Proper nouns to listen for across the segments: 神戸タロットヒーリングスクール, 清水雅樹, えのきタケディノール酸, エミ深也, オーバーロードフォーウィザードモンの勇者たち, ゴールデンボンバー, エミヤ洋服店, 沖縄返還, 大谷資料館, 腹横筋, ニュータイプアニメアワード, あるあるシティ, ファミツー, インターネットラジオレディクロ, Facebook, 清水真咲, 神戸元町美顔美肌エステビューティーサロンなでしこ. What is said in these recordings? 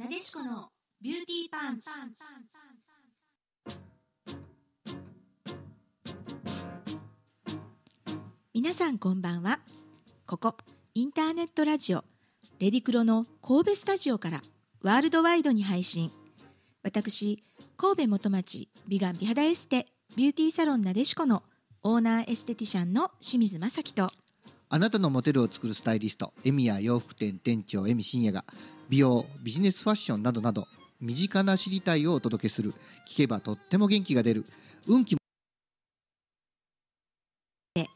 なでしこのビューティーパンツ。皆さんこんばんは。ここインターネットラジオレディクロの神戸スタジオからワールドワイドに配信、私神戸元町美顔美肌エステビューティーサロンなでしこのオーナーエステティシャンの清水雅樹と、あなたのモテルを作るスタイリストエミヤ洋服店店長エミ深也が、美容、ビジネスファッションなどなど身近な知りたいをお届けする、聞けばとっても元気が出る運気も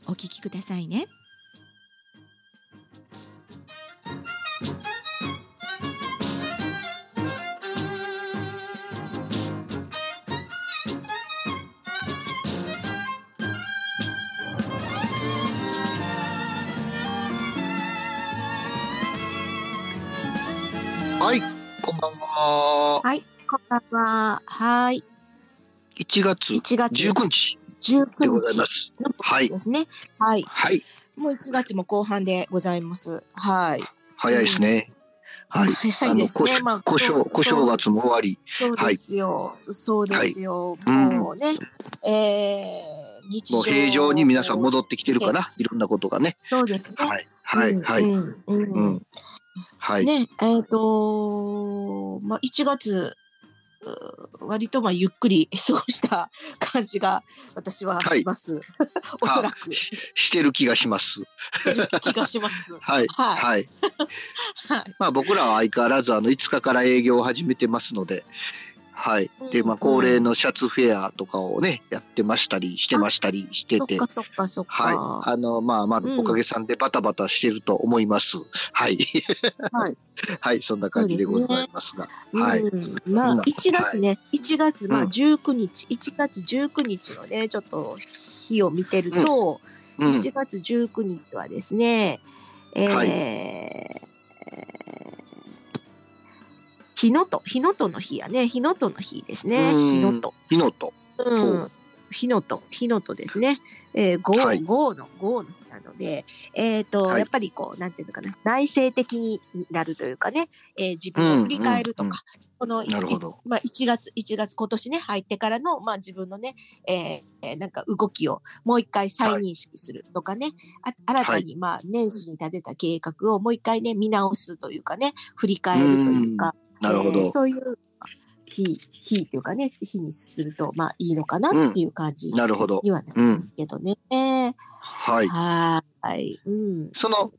お聞きくださいね。はい、こんばんは。はい、こんばんは。はい。1月19日でございます。はい。ですね。はい。はい。もう1月も後半でございます。はい。早いですね。はい。早いですね。まあ、小正月も終わり。そうですよ。そうですよ。もうね。日常もう平常に皆さん戻ってきてるかな。いろんなことがね。そうですね。はい。はい。はい。うん。はいね、まあ、1月割とまあゆっくり過ごした感じが私はします、はい、おそらくしてる気がしますはいはい、はいはい、まあ僕らは相変わらず5日から営業を始めてますので、はい、でまあ恒例のシャツフェアとかをね、やってましたりしてましたりしてて、そっかそっかそっか、はい、まあまあおかげさんでバタバタしてると思います、はいはい、はい、そんな感じでございますが、はい、まあ1月ね、1月まあ19日、1月19日のねちょっと日を見てると、1月19日はですね、日のとの日やね。日のとの日ですね。日のとですね。5の5の日なので、はい、やっぱりこうなんていうのかな、内省的になるというかね、自分を振り返るとか、このまあ1月今年ね入ってからのまあ自分のね、なんか動きをもう一回再認識するとかね、はい、新たにまあ年始に立てた計画をもう一回ね見直すというかね、振り返るというか。なるほど、そういう日というかね、日にするとまあいいのかなっていう感じにはなるんですけどね、はい、はい、うん、その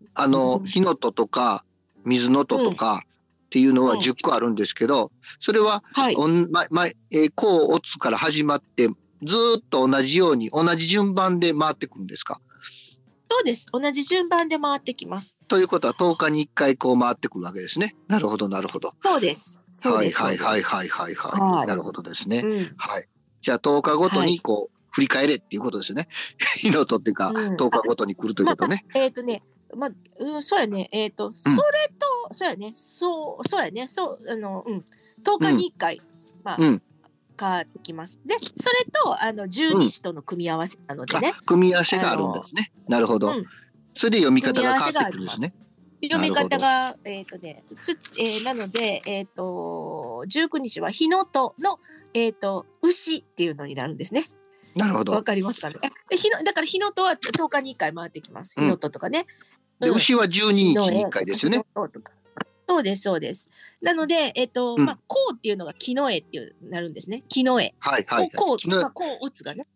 日のととか水のととかっていうのは10個あるんですけど、それは甲乙から始まってずっと同じように同じ順番で回ってくるんですか？そうです。同じ順番で回ってきます。ということは10日に1回こう回ってくるわけですね。なるほどなるほど。そうです。そうです。はいはいはいはいはい、はい、なるほどですね。うん、はい。じゃあ10日ごとにこう振り返れっていうことですよね。日のとっていうか、10日ごとに来るということね。まあ、まあ、そうやね。それとそうやね。そうやね。そう10日に1回、まあ。変わってきます。で、それと十二支との組み合わせなのでね。組み合わせがあるんですね。なるほど。それで読み方が変わってくるんですね。読み方がなので19日は日のとの牛っていうのになるんですね。なるほど。わかりますかね。だから日のとは10日に1回回ってきます。日のととかね。で、牛は12日に1回ですよね。そうですそうです。なのでまあこうっていうのが木の絵っていうなるんですね。木の絵。はいはいはい。こうまあこうおつがね。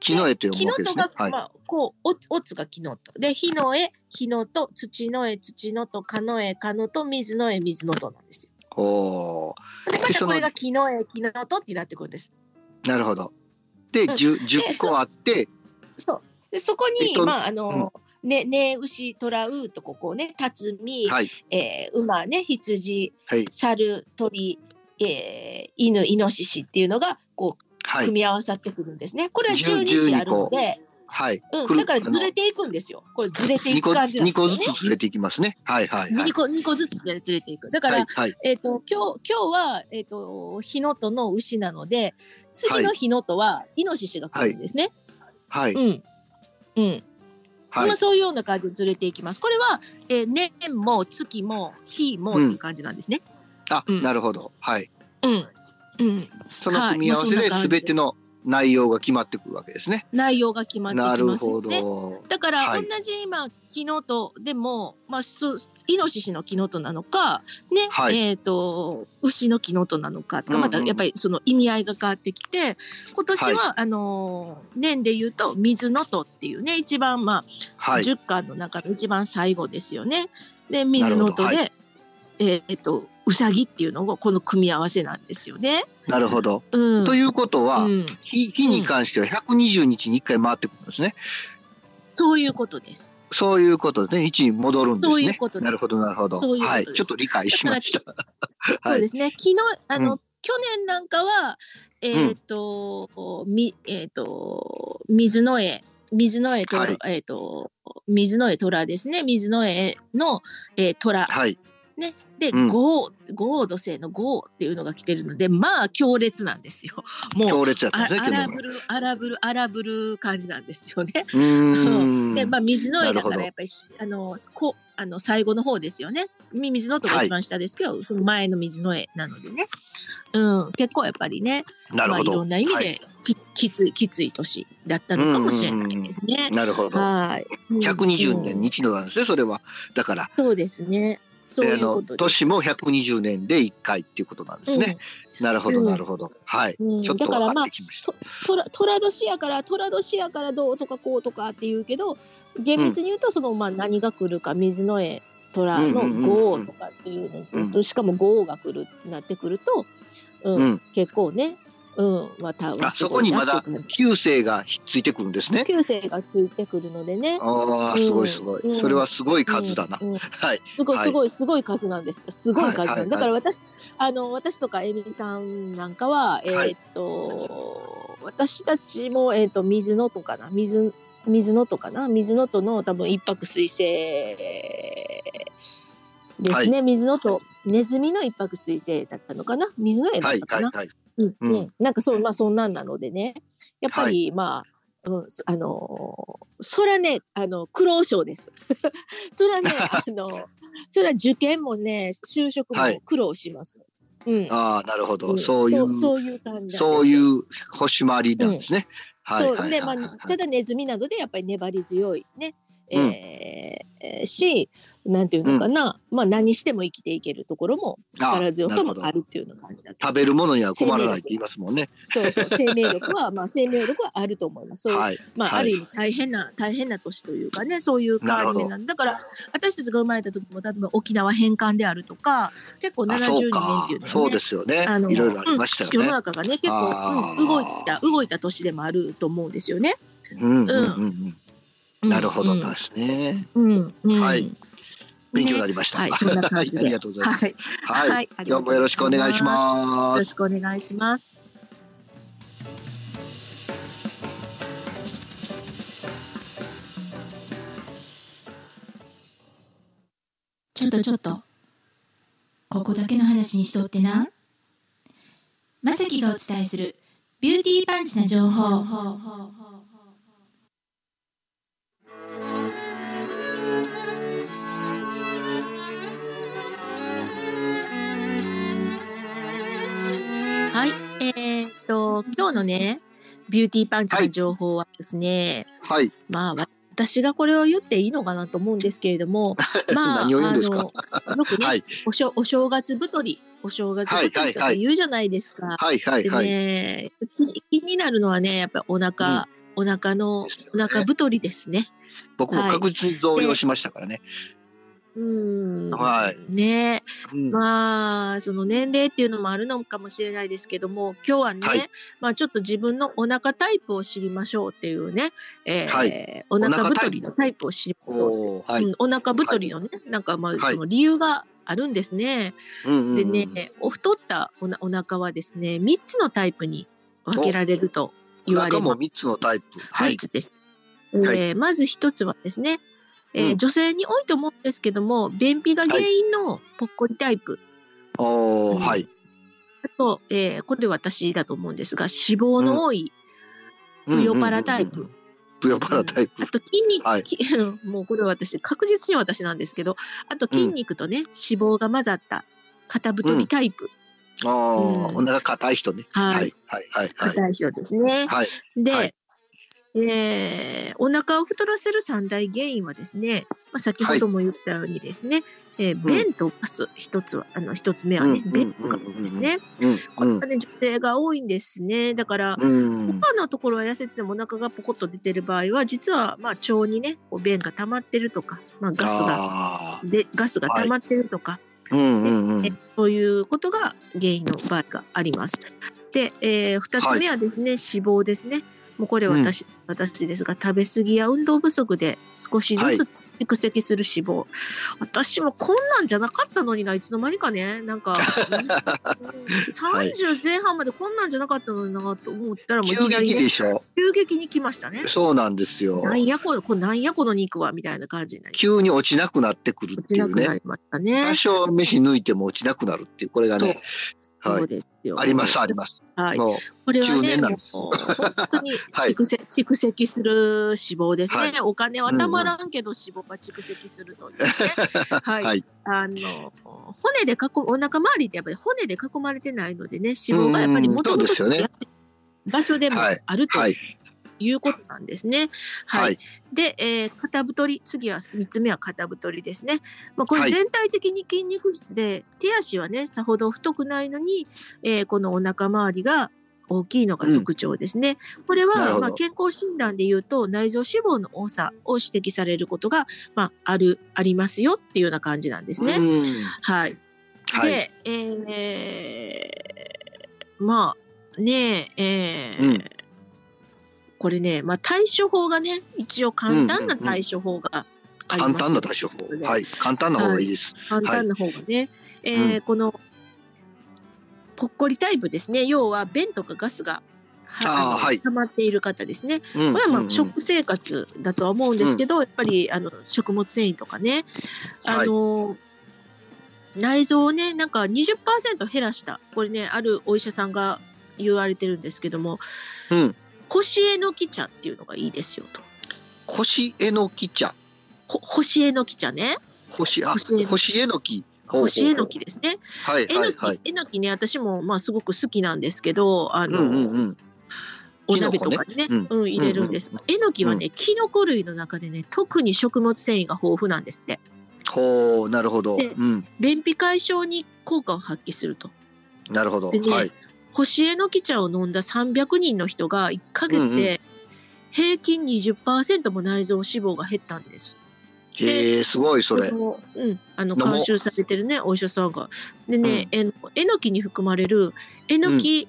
木の絵というものですね。木のとがまあこうおつが木のとで、火の絵火のと土の絵土のとかの絵かのと水の絵水のとなんですよ。おお。でまたこれが木の絵木のとってなってくるんです。なるほど。で10個あって。そう。でそこにまあね、牛、虎、うとここね、辰巳、馬ね、羊、猿、鳥、犬、イノシシっていうのがこう、組み合わさってくるんですね。これは12支あるので、はい、だからずれていくんですよ。これずれていく感じなんですよね。2個ずつずれていきますね。はいはいはい。2個ずつずれていく。だから、今日は日のとの牛なので、次の日のとはイノシシが来るんですね。はい。うんうん。はい、まあ、そういうような感じでずれていきます。これは、年も月も日もっていう感じなんですね。あ、うん、なるほど、はい、うんうん、その組み合わせで全ての内容が決まってくるわけですね。内容が決まってきますね。なるほど。だから同じ今キノトでも、まあ、イノシシのキノトなのか、ね、はい、牛のキノトなのかとか、またやっぱりその意味合いが変わってきて、うんうん、今年は、はい、年でいうと水のとっていうね、一番、まあ、はい、10巻の中の一番最後ですよね。で水のとで、はい、うさぎっていうのがこの組み合わせなんですよね。なるほど、うん、ということは、うん、日に関しては120日に1回回ってくるんですね、うん、そういうことです。そういうことでね、1に戻るんですね。そういうことです。なるほどなるほど、はい、ちょっと理解しました。そうですね、昨日うん、去年なんかは水の絵と、はい、水の絵虎ですね。水の絵の、虎、はいね、で、うん、豪土星の豪っていうのが来てるので、まあ強烈なんですよ。もう強烈だったね。荒ぶる感じなんですよね。で、まあ水の絵だからやっぱり最後の方ですよね。水のとこ一番下ですけど、はい、その前の水の絵なのでね、うん、結構やっぱりね、まあ、いろんな意味で、はい、きつい年だったのかもしれないですね。なるほど、はい、120年に一度なんですね、それは。だからそうですね、そういうことです。年も120年で1回っていうことなんですね、うん、なるほどなるほど、うん、はい、うん、ちょっと分かってきました。だからまあ寅年やからどうとかこうとかっていうけど、厳密に言うとその、うん、まあ、何が来るか、水の絵虎の豪とかっていうのと、うんうんうん、しかも豪が来るってなってくると、うんうん、結構ね、うん、またあそこにまだ旧星がついてくるんですね。旧星がついてくるのでね。ああ、すごいすごい、うん、それはすごい数だな、うんうん、はい、すごい数なんですよ。すごい数なん、はいはいはい、だから私とかエミさんなんかは、はい、私たちも、水のとかな、水のとの多分一泊水星ですね、はい、水のとネズミの一泊水星だったのかな、水の絵だったかな、はいはいはい、うんうん、なんかそう、まあ、そんなんなのでね、やっぱり、まあ、はい、うん、そらね、苦労症です。そらね、そら受験もね、就職も苦労します。はい、うん、ああ、なるほど、うん、そういう感じで、そういう星回りなんですね。ただネズミなどでやっぱり粘り強いね、うん、し、なんていうのかな、うん、まあ、何しても生きていけるところも力強さもあるっていうの感じだった。食べるものには困らないって言いますもんね。そう生命力はあると思います。そう、はい、まあ、ある意味大変な年というかね、そういう感じなんだから、私たちが生まれた時も例えば沖縄返還であるとか、結構72年っていうのはね、そうですよね、いろいろありましたよね、世の中がね、結構、うん、動いた年でもあると思うんですよね。うんうんうん、うん、なるほどですね、うんうん、はい、勉強になりました。はい、そんな感じで、はい、ありがとうございます。はい、はいはい、今日もよろしくお願いします。よろしくお願いします。ちょっとここだけの話にしとってな。まさきがお伝えするビューティーパンチな情報。はい、今日のね、ビューティーパンチの情報はですね、はい、まあ、私がこれを言っていいのかなと思うんですけれども、まあ、何を言うんですか。よくね、はい、お正月太り、とか言うじゃないですか。はいはいはい。でね、気になるのはね、やっぱりお腹太りですね。僕も確実に増量しましたからね。はい、ね、うん、まあその年齢っていうのもあるのかもしれないですけども、今日はね、はい、まあ、ちょっと自分のお腹タイプを知りましょうっていうね、はい、お腹太りのタイプを知りましょう、はい、うん、お腹太りのね、はい、なんかまあその理由があるんですね、はい、でね、太ったお腹はですね、3つのタイプに分けられると言われます。お腹も3つのタイプ、はい、3つです、はい、まず1つはですね、うん、女性に多いと思うんですけども、便秘が原因のぽっこりタイプ、はい、おー、はい、あと、これ私だと思うんですが、脂肪の多いぷよぱらタイプ、ぷよぱらタイプ、あと筋肉、はい、もうこれは私確実に私なんですけど、あと筋肉とね、脂肪が混ざった肩太りタイプ、うん、お腹硬い人ね、はいはいはい、硬い人ですね、はい、で、はい、お腹を太らせる三大原因はですね、まあ、先ほども言ったようにですね、はい、便とパス、一つ目はね、便とかですね、これはね女性が多いんですね。だから、他のところは痩せてもお腹がポコッと出てる場合は実はまあ腸にね便が溜まってるとか、まあ、ガスが溜まってるとか、はい、そういうことが原因の場合があります。で、2つ目はですね、脂肪ですね。もうこれは私ですが、食べ過ぎや運動不足で少しずつ蓄積する脂肪、はい、私もこんなんじゃなかったのにないつの間にかね、なんか30前半までこんなんじゃなかったのになと思ったらもういきなり、ね、急激に来ましたね。そうなんですよ。なんやこの肉はみたいな感じになります。急に落ちなくなってくるっていうね。落ちなくなりましたね。多少飯抜いても落ちなくなるっていう、これがね、そうですよ、はい、ありますあります、はい、もう9年なんです。これはね、もう本当に蓄積する脂肪ですね、はい、お金はたまらんけど脂肪が蓄積するというね、はいはい、骨でお腹周りってやっぱり骨で囲まれてないのでね、脂肪がやっぱりもともとつきやすい場所でもあるということなんですね、はいはい、で、肩太り、次は3つ目は肩太りですね、まあ、これ全体的に筋肉質で手足はねさほど太くないのに、このお腹周りが大きいのが特徴ですね、うん、これはまあ健康診断でいうと内臓脂肪の多さを指摘されることが、まあ、ありますよっていうような感じなんですね、はい、はい、で、まあねうんこれね、まあ、対処法がね一応簡単な対処法があります、簡単な対処法、はい、簡単な方がいいです、はい、簡単な方がね、はい、このぽっこりタイプですね、要は便とかガスが溜まっている方ですね、はい、これはまあ食生活だとは思うんですけど、やっぱり食物繊維とかね、はい、内臓をねなんか 20% 減らした、これねあるお医者さんが言われてるんですけども、干しえのき茶っていうのがいいですよと。干しえのき茶。干しえのき茶ね。干しえのき。干しえのきですね。はいはいはい。えのきね、私もまあすごく好きなんですけど、お鍋とかにね、入れるんです。えのきはね、キノコ類の中でね、特に食物繊維が豊富なんですって。ほう、なるほど。便秘解消に効果を発揮すると。なるほど。はい。干しえのき茶を飲んだ300人の人が1ヶ月で平均 20% も内臓脂肪が減ったんです。へえ、すごいそれ。監修されてるねお医者さんが。でね、えのきに含まれるえのき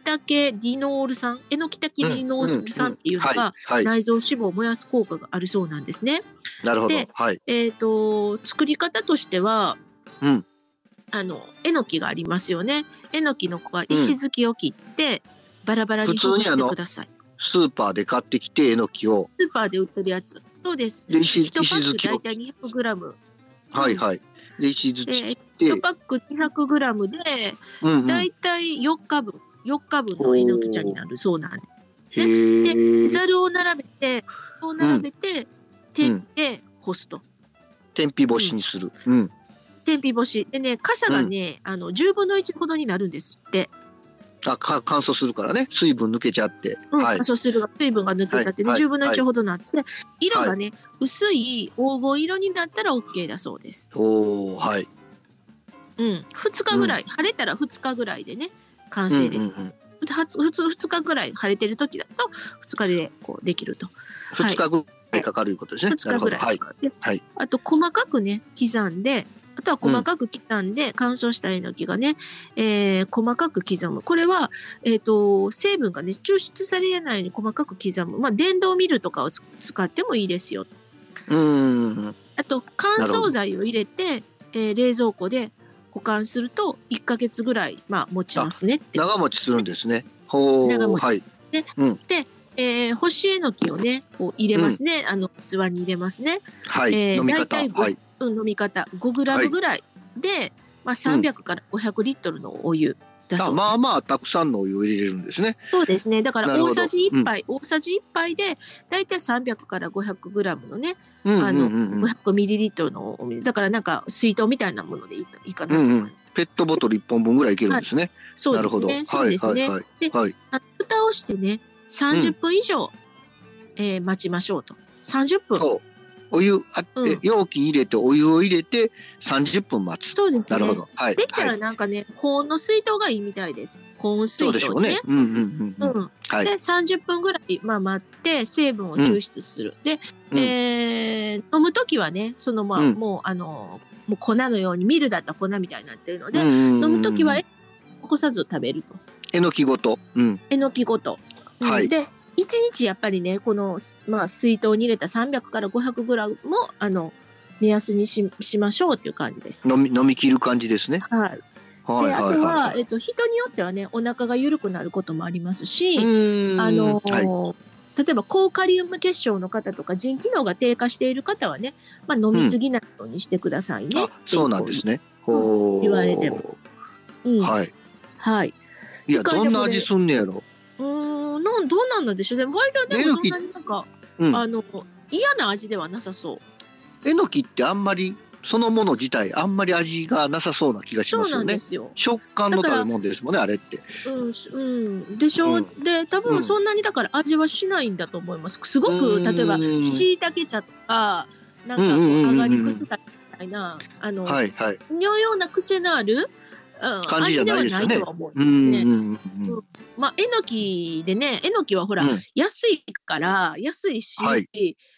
タケディノール酸、えのきタケディノール酸っていうのが内臓脂肪を燃やす効果があるそうなんですね。なるほど。で、作り方としては、えのきがありますよね。えのきの子は石突きを切って、バラバラにほぐしてください。スーパーで買ってきてえのきを。スーパーで売ってるやつ。そうです。で1パック大体200グラム。はいはい。で石突き切って。1パック200グラムで大体4日分のえのき茶になるそうなんです。でざるを並べて天日で干すと。天日干しにする。天日干しでね、傘がね、10分の1ほどになるんですって。乾燥するからね、水分抜けちゃって、乾燥するが水分が抜けちゃって、ね、10分の1ほどになって、色がね、薄い黄金色になったら OK だそうです。おー、はい、2日ぐらい、晴れたら2日ぐらいでね完成で、2日ぐらい晴れてる時だと2日でこうできると。2日ぐらいかかるいうことですね。2日ぐらいかかる、はい、あと細かくね刻んで、あとは細かく刻んで乾燥したえのきがね、細かく刻む。これは、成分がね抽出されないように細かく刻む、まあ、電動ミルとかを使ってもいいですよ。あと乾燥剤を入れて、冷蔵庫で保管すると1ヶ月ぐらい、まあ、持ちますねって。長持ちするんですね。ほう、長持ち、はい、で干しえのきをねこう入れますね、器に入れますね、はい、飲み方、はい、飲み方 5g ぐらいで、まあ、300から500リットルのお湯、だそうです。まあまあたくさんのお湯を入れるんですね。そうですね。だから大さじ1杯、うん、大さじ1杯でだいたい300から500グラムのね、500ミリリットルのお水だから、なんか水筒みたいなものでいいかなと思います。うんうん、ペットボトル1本分ぐらいいけるんですね。そうですね。そうですね。で、蓋をしてね、30分以上、待ちましょうと。30分。そう。お湯あって、うん、容器に入れてお湯を入れて30分待つ。そうですね。なるほど。はい。できたらなんかね、保温の水筒がいいみたいです。保温水筒ね。そうでしょうね。うんうんうん、うんうん、はい。で30分ぐらい、まあ、待って成分を抽出する。うん、で、うん、飲むときはね、そのまあ、うん、もうもう粉のようにミルだったら粉みたいになってるので、うんうんうん、飲むときは残さず食べると。えのきごと。うん。えのきごと。はい。で1日やっぱりね、この、まあ、水筒に入れた300から500グラムも目安にしましょうっていう感じです。飲み切る感じですね。はい。はいで、はい、あとは、人によってはね、お腹が緩くなることもありますし、はい、例えば高カリウム血症の方とか腎機能が低下している方はね、まあ、飲みすぎないようにしてくださいね。うん、そうなんですね。ほう言われても、うん、はいはい。いや、どんな味すんねやろ。どうなんなんでしょうね。割とでもそんなになんか、うん、嫌な味ではなさそう。えのきってあんまりそのもの自体あんまり味がなさそうな気がしますよね。そうなんですよ。食感の食べ物ですもんね、あれって。うん、うん、でしょう、うん、で多分そんなにだから味はしないんだと思います。すごく、例えばしいたけ茶とかなんか上がりくすだみたいな、はいはい、のような癖のある。感じじゃないですよね。まあ、えのきでね、えのきはほら、うん、安いし、はい、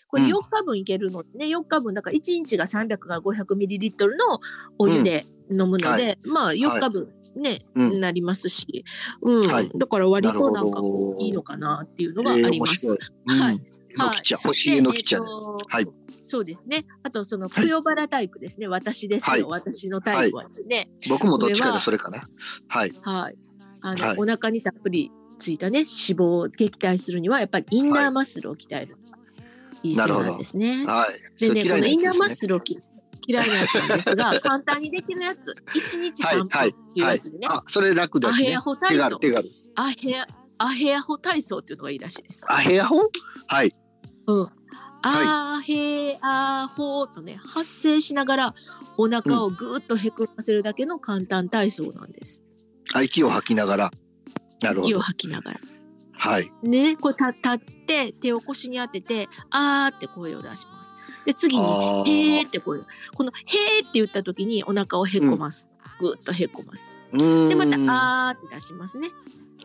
これ4日分いけるのね、4日分だから1日が300から500ミリリットルのお湯で飲むので、うんはい、まあ4日分ね、はい、なりますし、うんはい、だから割となんかいいのかなっていうのがあります。はい。干しえのき茶です。はい。そうですね。あとそのプヨバラタイプですね。はい、私ですよ、はい。私のタイプはですね。はい、僕もどっちかでそれかな。はい。はい。はい、お腹にたっぷりついたね、脂肪を撃退するにはやっぱりインナーマッスルを鍛えるのがいいそうなんですね。はい。でね、このインナーマッスルを嫌いなやつなんですが、簡単にできるやつ、1日3分っていうやつでね。はいはいはい、あ、それ楽ですね。アヘアホ体操。手軽。アヘアホ体操っていうのがいいらしいです。アヘアホ？はい。うん。アヘアホとね、発声しながらお腹をぐーっとへくらせるだけの簡単体操なんです。息を吐きながら。なるほど。息を吐きながら。はい。ね、これ立って手を腰に当てて、あーって声を出します。で次にへーって声。このへーって言った時にお腹をへこます。うん、ぐーっとへこます。でまたあーって出しますね。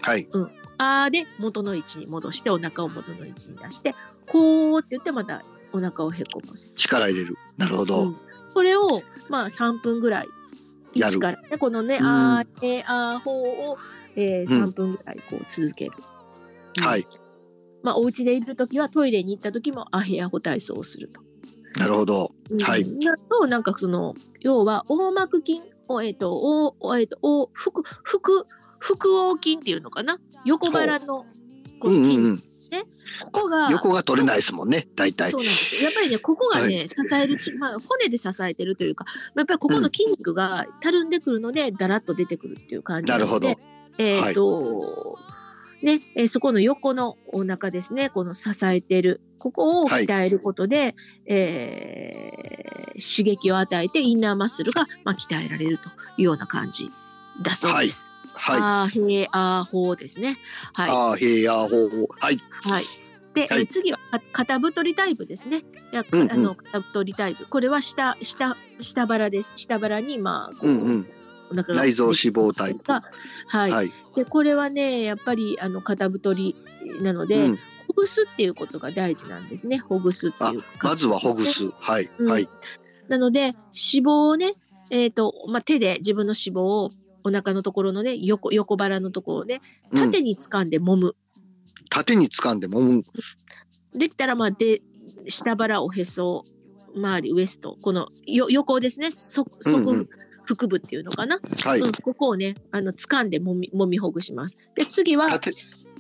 はい。うん。あーで元の位置に戻して、お腹を元の位置に出して、こうって言ってまたお腹をへこませる。力入れる。なるほど。うん、これをまあ3分ぐらいやる。でこのね、あーへーあーほーを、3分ぐらいこう続ける。うん、はい。まあお家でいるときはトイレに行ったときもアヘアホ体操をすると。なるほど。はい。なとなんかその要は横膜筋を腹横筋っていうのかな、横腹のこの筋、うんうんうんね、ここが横が取れないですもんね、大体。そうなんですよ。やっぱりね、ここがね、はい、支える、まあ、骨で支えてるというか、やっぱりここの筋肉がたるんでくるので、だらっと出てくるっていう感じなので、なるほど。はい、ね、そこの横のお腹ですね、この支えてるここを鍛えることで、はい、刺激を与えてインナーマッスルが、まあ、鍛えられるというような感じだそうです。はいはい、アヘアホですね。はい。アヘアホ。はい。はい。で、はい、次は肩太りタイプですね。うんうん、肩太りタイプ。これは下腹です。下腹にまあこう、うんうん、お腹が内臓脂肪タイプ。はい。はい、でこれはねやっぱり肩太りなので、うん、ほぐすっていうことが大事なんですね。ほぐすっていう、ね。まずはほぐす。はい、うん、はい。なので脂肪をねまあ、手で自分の脂肪をお腹のところのね、横腹のところをね、縦に掴んで揉む、うん、縦に掴んで揉む。できたらまあで下腹、おへそ周り、ウエスト、この横ですね、腹部っていうのかな、はい、うん、ここをね掴んで揉みほぐします。で次は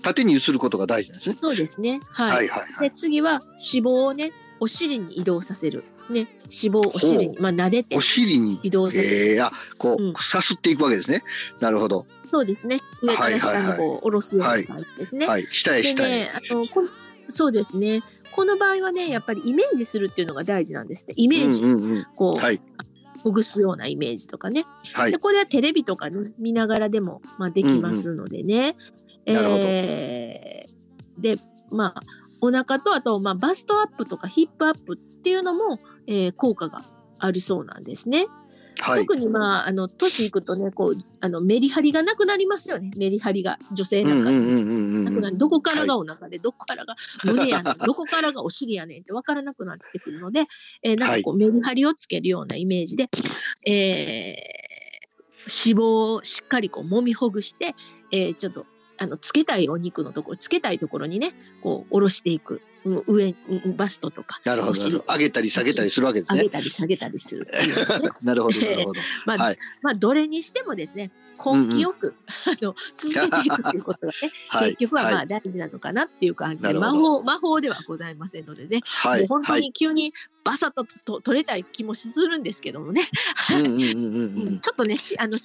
縦に揺することが大事なんですね。そうですね、はい、はいはいはい。で次は脂肪をねお尻に移動させる。ね、脂肪をお尻に、まあ、撫でてお尻に移動させて、こう、さすっていくわけですね。なるほど。そうですね。上から下の方を下ろすような感じですね。はい、はい、下へ下へ、ね、そうですね。この場合はね、やっぱりイメージするっていうのが大事なんですね。イメージ、こう、はい、ほぐすようなイメージとかね、はい、でこれはテレビとか、ね、見ながらでも、まあ、できますのでね、なるほど。で、まあ、お腹とあと、まあ、バストアップとかヒップアップっていうのも、効果があるそうなんですね、はい、特に、まあ、年いくとね、こうメリハリがなくなりますよね。メリハリが女性なんかなくなる。どこからがお腹で、どこからが胸やねんどこからがお尻やねんって分からなくなってくるので、なんかこうメリハリをつけるようなイメージで、脂肪をしっかりこう揉みほぐして、ちょっとつけたいお肉のところ、つけたいところにね、こう下ろしていく。上、バストとか、なるほど、上げたり下げたりするわけですね。上げたり下げたりする、ね、なるほどなるほど、はい、まあ、どれにしてもですね、根気よく、続けていくということがね、はい、結局はまあ大事なのかなっていう感じで、はい、魔法ではございませんのでね、はい、もう本当に急にバサッと取れたい気もするんですけどもね、ちょっとね、えの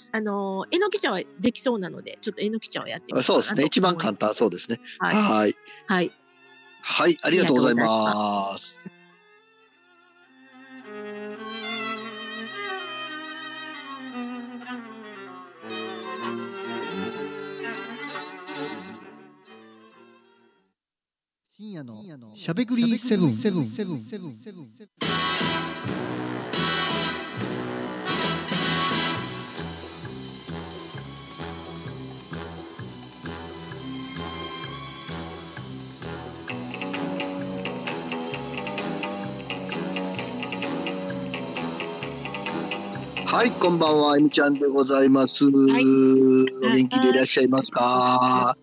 き茶はできそうなので、ちょっとえのき茶をやってみようかなと思います。そうですね、一番簡単そうですね。はいはい、はい、はい、ありがとうございます。深夜のしゃべくりセブン。はい、こんばんは、えみちゃんでございます、はい、お元気でいらっしゃいますか？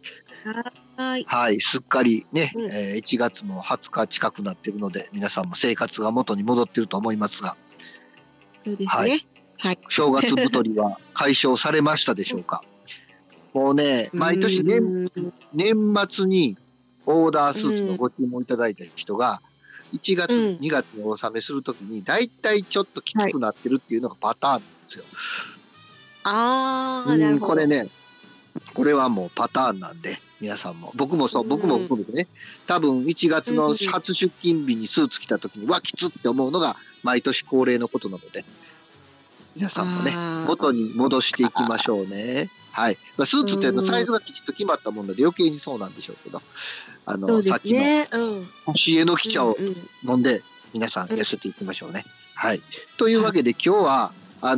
はい、はい、すっかりね、1月も20日近くなっているので、皆さんも生活が元に戻っていると思いますが、そうですね、はいはい、正月太りは解消されましたでしょうか？もうね、毎年 年末にオーダースーツのご注文いただいた人が1月、2月にお納めするときにだいたいちょっときつくなってるっていうのがパターンなんですよ、はい、なるほど。これね、これはもうパターンなんで、皆さんも僕もそう、僕も含めてね、多分1月の初出勤日にスーツ着たときに、わ、きつって思うのが毎年恒例のことなので、皆さんもね、元に戻していきましょうね。はい、まあ、スーツっていうのはサイズがきちっと決まったもので余計にそうなんでしょうけど、そうですね、さっきの干しえのき茶を飲んで皆さん痩せていきましょうね、はい、というわけで今日はまあ、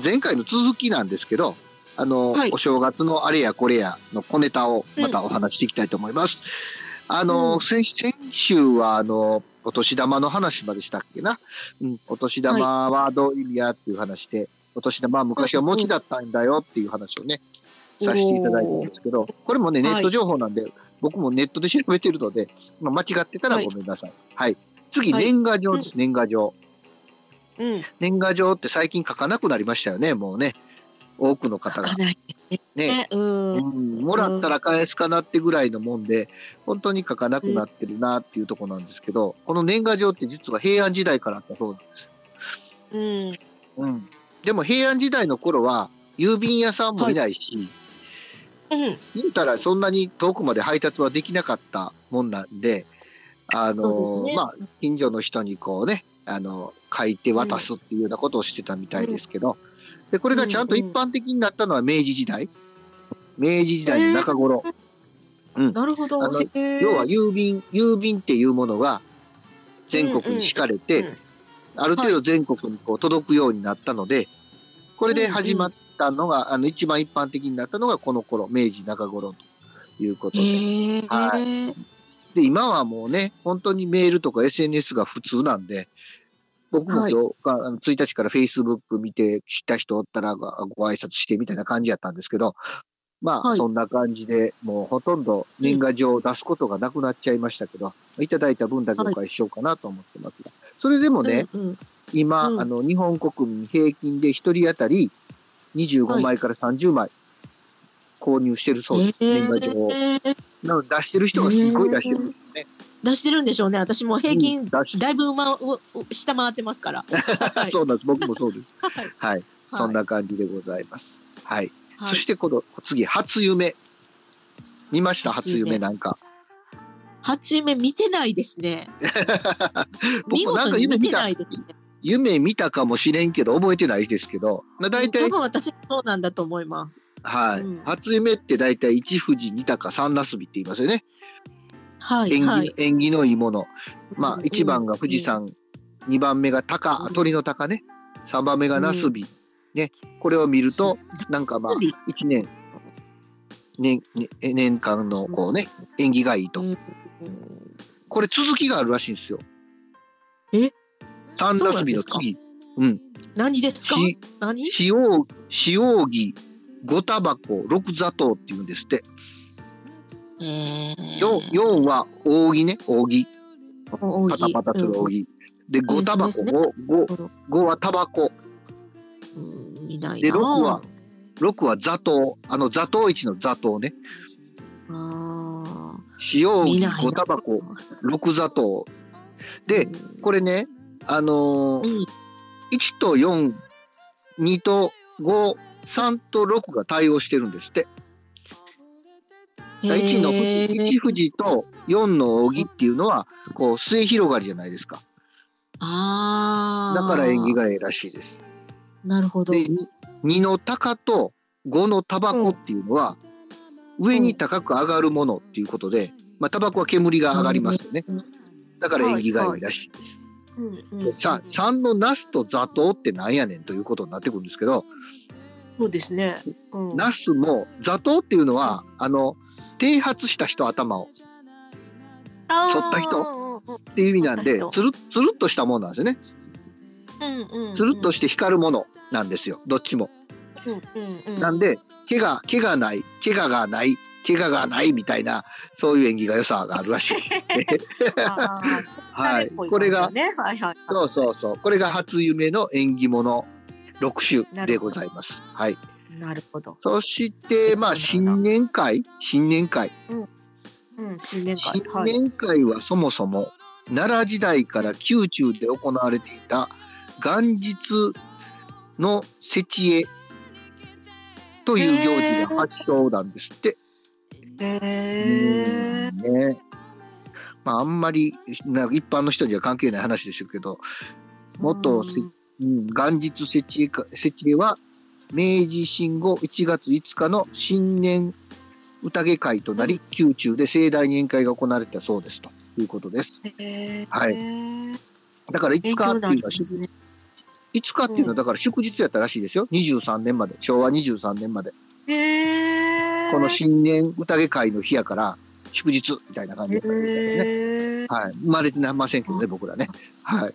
前回の続きなんですけど、はい、お正月のあれやこれやの小ネタをまたお話していきたいと思います、先週はお年玉の話までしたっけな、お年玉はどういう意味やっていう話で、はい、お年玉は昔は餅だったんだよっていう話をね、させていただいたんですけど、これもね、ネット情報なんで、はい、僕もネットで調べてるので、まあ、間違ってたらごめんなさい、はい、はい、次、年賀状です、年賀状、年賀状って最近書かなくなりましたよね、もうね、多くの方がね、もらったら返すかなってぐらいのもんで、本当に書かなくなってるなっていうところなんですけど、この年賀状って実は平安時代からあったそうなんですよ、でも平安時代の頃は郵便屋さんもいないし、言うたらそんなに遠くまで配達はできなかったもんなんで、ね、まあ、近所の人にこうね、書いて渡すっていうようなことをしてたみたいですけど、でこれがちゃんと一般的になったのは明治時代の中頃、なるほど。要は郵便っていうものが全国に敷かれて、ある程度全国にこう届くようになったので、はい、これで始まったのが、一番一般的になったのがこの頃、明治中頃ということで、はい、で今はもうね、本当にメールとか SNS が普通なんで、僕も今日、1日から Facebook 見て知った人おったらご挨拶してみたいな感じやったんですけど、まあ、はい、そんな感じでもうほとんど年賀状を出すことがなくなっちゃいましたけど、いただいた分だけお返ししようかなと思ってますが、それでもね、今、日本国民平均で1人当たり25枚から30枚購入してるそうです、年賀状を。なので出してる人がすごい出してるんですね。出してるんでしょうね。私も平均だいぶ下回ってますから、はい、そうなんです。僕もそうです、はいはい、そんな感じでございます、はいはい、そしてこの次初夢見ました？初夢なんか初夢見てないですね僕なんか夢見た見事に見てないですね。夢見たかもしれんけど覚えてないですけど、大体多分私もそうなんだと思います、はいうん、初夢って大体一富士二鷹三なすびって言いますよね。はい、縁起のいいもの、まあ、1番が富士山、うん、2番目が鷹、うん、鳥の鷹ね、3番目がなすび、うんね、これを見るとなんかまあ1年、年間のこう、ね、縁起がいいと、うん、これ続きがあるらしいんですよ。え？三なすびの次、うん、何ですか？何？四王儀五タバコ六座頭っていうんですって。4は扇ね、扇パタパタする扇、うん、で5タバコ、ね、5はタバコ、うん、いないな。で6は座頭、あの座頭市の座頭ね。あ塩扇5タバコ6座頭で、これね、うん、1と4、2と5、3と6が対応してるんですって。1の富士と4の扇っていうのはこう末広がりじゃないですか。あだから縁起がいいらしいです。なるほど。で 2の鷹と5のタバコっていうのは上に高く上がるものっていうことで、まあ、タバコは煙が上がりますよね、うん、だから縁起がいいらしいです、はいはい、3のナスと座頭ってなんやねんということになってくるんですけど。そうですね、うん、ナスも座頭っていうのは剃髪した人、頭を剃った人っていう意味なんで、つるっとしたものなんですよね、うんうんうん、つるっとして光るものなんですよ、どっちも、うんうんうん、なんで怪我がないみたいな、そういう縁起が良さがあるらしいはい、これが、そうそうそう、これが初夢の縁起物6種でございます。はい、なるほど。そしてまあ新年会、うんうん、新年会はそもそも奈良時代から宮中で行われていた元日の節会という行事が発祥なんですって。ね、まああんまりなんか一般の人には関係ない話でしょうけど、元元日節会は明治新後1月5日の新年宴会となり、宮中で盛大に宴会が行われたそうですということです、はい、だから5日っていうのはだから祝日やったらしいですよ、23年まで、昭和23年まで、この新年宴会の日やから祝日みたいな感じだったんですね、はい、生まれてなませんけどね、僕らね、はい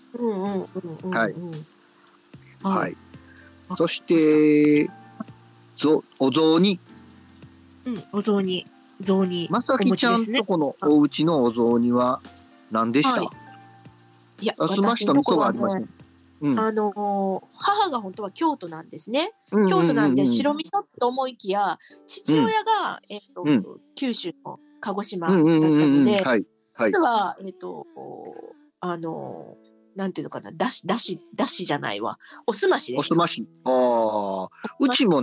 はい。そしてお雑煮、うん、お雑煮、まさきちゃんとこのお家のお雑煮は何でした？はい、いや、私のところはね、うん、母が本当は京都なんですね、うんうんうんうん、京都なんで白味噌と思いきや、父親が、うんうん、九州の鹿児島だったので、実はなんていうのかな、だしじゃないわ、おすましです。おすまし。ああ、うちも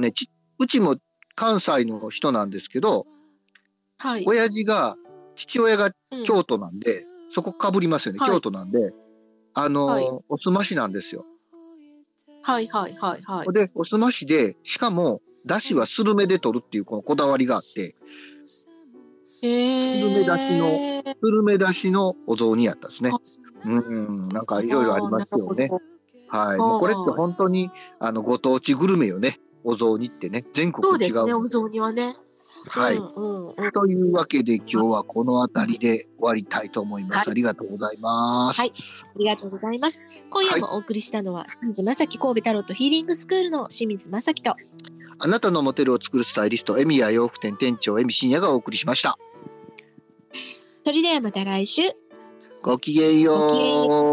関西の人なんですけど、はい。父親が京都なんで、うん、そこかぶりますよね、はい、京都なんで、はい、おすましなんですよ。はいはいはいはい。で、おすましで、しかもだしはスルメで取るっていうこのこだわりがあって、スルメだしのお雑煮やったんですね。うん、なんかいろいろありますよね。はい、もうこれって本当にご当地グルメよね。お雑煮ってね、全国違う。そうですね、お雑煮はね。はい、うんうん。というわけで今日はこのあたりで終わりたいと思います。はい、ありがとうございます。はい、ありがとうございます。今夜もお送りしたのは、清水まさき神戸タロットヒーリングスクールの清水まさきと、あなたのモテルを作るスタイリスト、エミヤ洋服店店長エミ深夜がお送りしました。それではまた来週。ごきげんよう。